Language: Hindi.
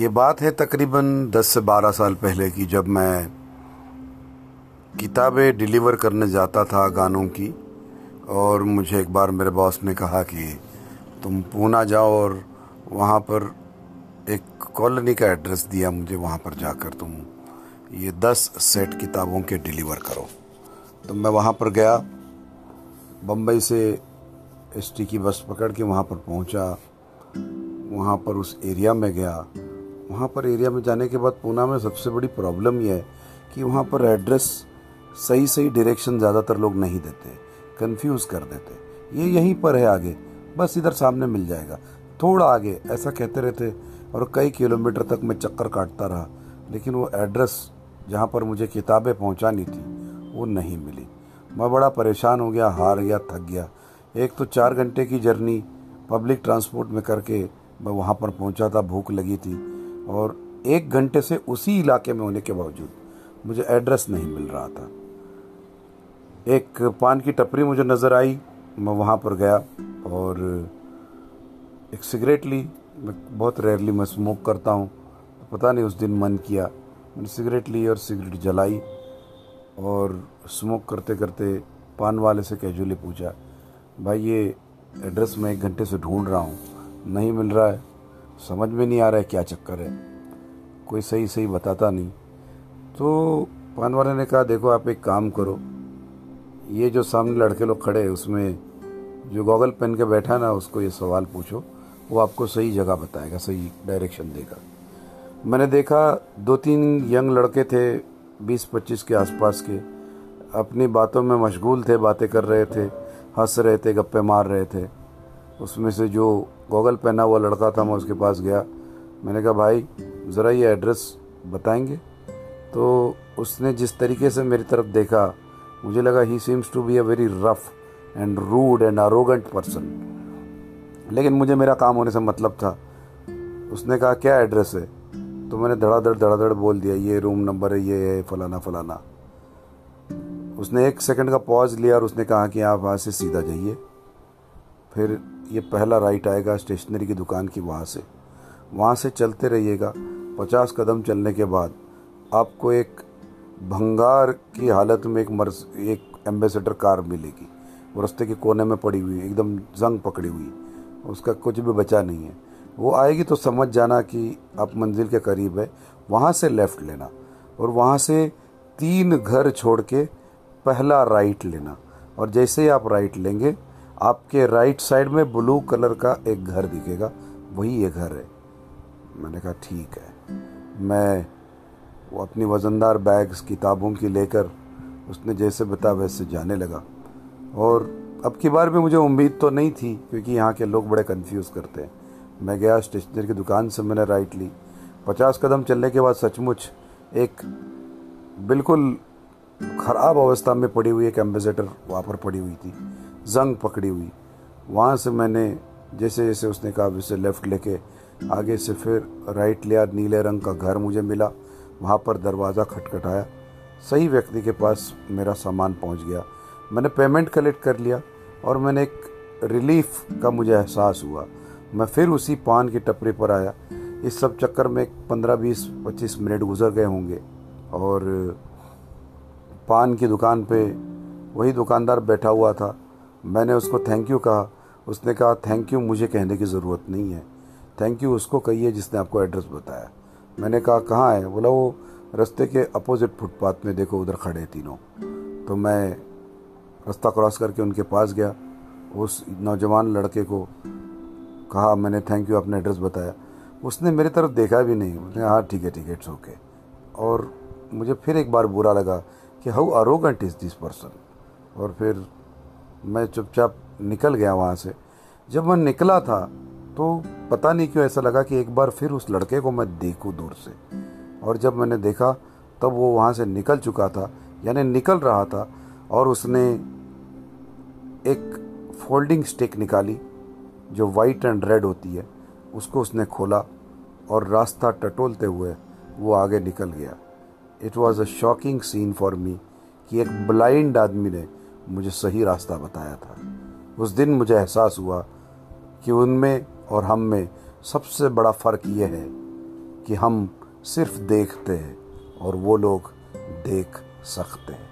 ये बात है तकरीबन 10 से 12 साल पहले की, जब मैं किताबें डिलीवर करने जाता था गानों की, और मुझे एक बार मेरे बॉस ने कहा कि तुम पूना जाओ, और वहाँ पर एक कॉलोनी का एड्रेस दिया मुझे, वहाँ पर जाकर तुम ये 10 सेट किताबों के डिलीवर करो। तो मैं वहाँ पर गया, बम्बई से एसटी की बस पकड़ के वहाँ पर पहुँचा, वहाँ पर उस एरिया में गया। वहाँ पर एरिया में जाने के बाद पूना में सबसे बड़ी प्रॉब्लम यह है कि वहाँ पर एड्रेस सही सही डायरेक्शन ज़्यादातर लोग नहीं देते, कंफ्यूज कर देते। ये यहीं पर है आगे, बस इधर सामने मिल जाएगा, थोड़ा आगे, ऐसा कहते रहते, और कई किलोमीटर तक मैं चक्कर काटता रहा, लेकिन वो एड्रेस जहाँ पर मुझे किताबें पहुँचानी थी वो नहीं मिली। मैं बड़ा परेशान हो गया, हार गया, थक गया। एक तो 4 घंटे की जर्नी पब्लिक ट्रांसपोर्ट में करके मैं वहाँ पर पहुँचा था, भूख लगी थी, और 1 घंटे से उसी इलाके में होने के बावजूद मुझे एड्रेस नहीं मिल रहा था। एक पान की टपरी मुझे नज़र आई, मैं वहाँ पर गया और एक सिगरेट ली। मैं बहुत रेयरली मैं स्मोक करता हूँ, पता नहीं उस दिन मन किया, मैंने सिगरेट ली और सिगरेट जलाई, और स्मोक करते करते पान वाले से कैजुअली पूछा, भाई ये एड्रेस मैं 1 घंटे से ढूंढ रहा हूँ, नहीं मिल रहा है, समझ में नहीं आ रहा है क्या चक्कर है, कोई सही सही बताता नहीं। तो पान वाले ने कहा, देखो आप एक काम करो, ये जो सामने लड़के लोग खड़े हैं उसमें जो गॉगल पहन के बैठा ना, उसको ये सवाल पूछो, वो आपको सही जगह बताएगा, सही डायरेक्शन देगा। मैंने देखा 2-3 यंग लड़के थे 20-25 के आसपास के, अपनी बातों में मशगूल थे, बातें कर रहे थे, हंस रहे थे, गप्पे मार रहे थे। उसमें से जो गॉगल पहना हुआ लड़का था, मैं उसके पास गया, मैंने कहा भाई ज़रा ये एड्रेस बताएंगे। तो उसने जिस तरीके से मेरी तरफ देखा, मुझे लगा he seems to be a very rough and rude and arrogant person, लेकिन मुझे मेरा काम होने से मतलब था। उसने कहा क्या एड्रेस है, तो मैंने धड़ाधड़ बोल दिया, ये रूम नंबर है, ये है, फलाना फलाना। उसने 1 सेकंड का पॉज लिया और उसने कहा कि आप वहाँ से सीधा जाइए, फिर ये पहला राइट आएगा स्टेशनरी की दुकान की, वहाँ से चलते रहिएगा। 50 कदम चलने के बाद आपको एक भंगार की हालत में एक एम्बेसडर कार मिलेगी, वो रास्ते के कोने में पड़ी हुई, एकदम जंग पकड़ी हुई, उसका कुछ भी बचा नहीं है। वो आएगी तो समझ जाना कि आप मंजिल के करीब है, वहाँ से लेफ़्ट लेना, और वहाँ से 3 घर छोड़ के पहला राइट लेना, और जैसे ही आप राइट लेंगे आपके राइट साइड में ब्लू कलर का एक घर दिखेगा, वही ये घर है। मैंने कहा ठीक है। मैं वो अपनी वज़नदार बैग्स किताबों की लेकर, उसने जैसे बताया वैसे जाने लगा, और अब की बार भी मुझे उम्मीद तो नहीं थी, क्योंकि यहाँ के लोग बड़े कंफ्यूज करते हैं। मैं गया स्टेशनरी की दुकान से, मैंने राइट ली, 50 कदम चलने के बाद सचमुच एक बिल्कुल ख़राब अवस्था में पड़ी हुई एक एम्बेसडर वहाँ पर पड़ी हुई थी, जंग पकड़ी हुई। वहाँ से मैंने जैसे जैसे उसने कहा वैसे लेफ़्ट लेके आगे से फिर राइट लिया, नीले रंग का घर मुझे मिला, वहाँ पर दरवाज़ा खटखटाया, सही व्यक्ति के पास मेरा सामान पहुँच गया। मैंने पेमेंट कलेक्ट कर लिया और मैंने एक रिलीफ का मुझे एहसास हुआ। मैं फिर उसी पान की टपरी पर आया। इस सब चक्कर में 15-20-25 मिनट गुजर गए होंगे, और पान की दुकान पे वही दुकानदार बैठा हुआ था। मैंने उसको थैंक यू कहा, उसने कहा थैंक यू मुझे कहने की ज़रूरत नहीं है, थैंक यू उसको कहिए जिसने आपको एड्रेस बताया। मैंने कहा कहाँ है, बोला वो रास्ते के अपोजिट फुटपाथ में देखो उधर खड़े तीनों। तो मैं रास्ता क्रॉस करके उनके पास गया, उस नौजवान लड़के को कहा मैंने थैंक यू आपने एड्रेस बताया, उसने मेरी तरफ देखा भी नहीं, उसने हाँ ठीक है इट्स ओके। और मुझे फिर एक बार बुरा लगा कि how arrogant is this person, और फिर मैं चुपचाप निकल गया वहाँ से। जब मैं निकला था तो पता नहीं क्यों ऐसा लगा कि एक बार फिर उस लड़के को मैं देखूं दूर से, और जब मैंने देखा तब वो वहाँ से निकल चुका था, यानी निकल रहा था, और उसने एक फोल्डिंग स्टिक निकाली जो वाइट एंड रेड होती है, उसको उसने खोला और रास्ता टटोलते हुए वो आगे निकल गया। It was a shocking scene for me कि एक ब्लाइंड आदमी ने मुझे सही रास्ता बताया था। उस दिन मुझे एहसास हुआ कि उनमें और हम में सबसे बड़ा फ़र्क ये है कि हम सिर्फ देखते हैं और वो लोग देख सकते हैं।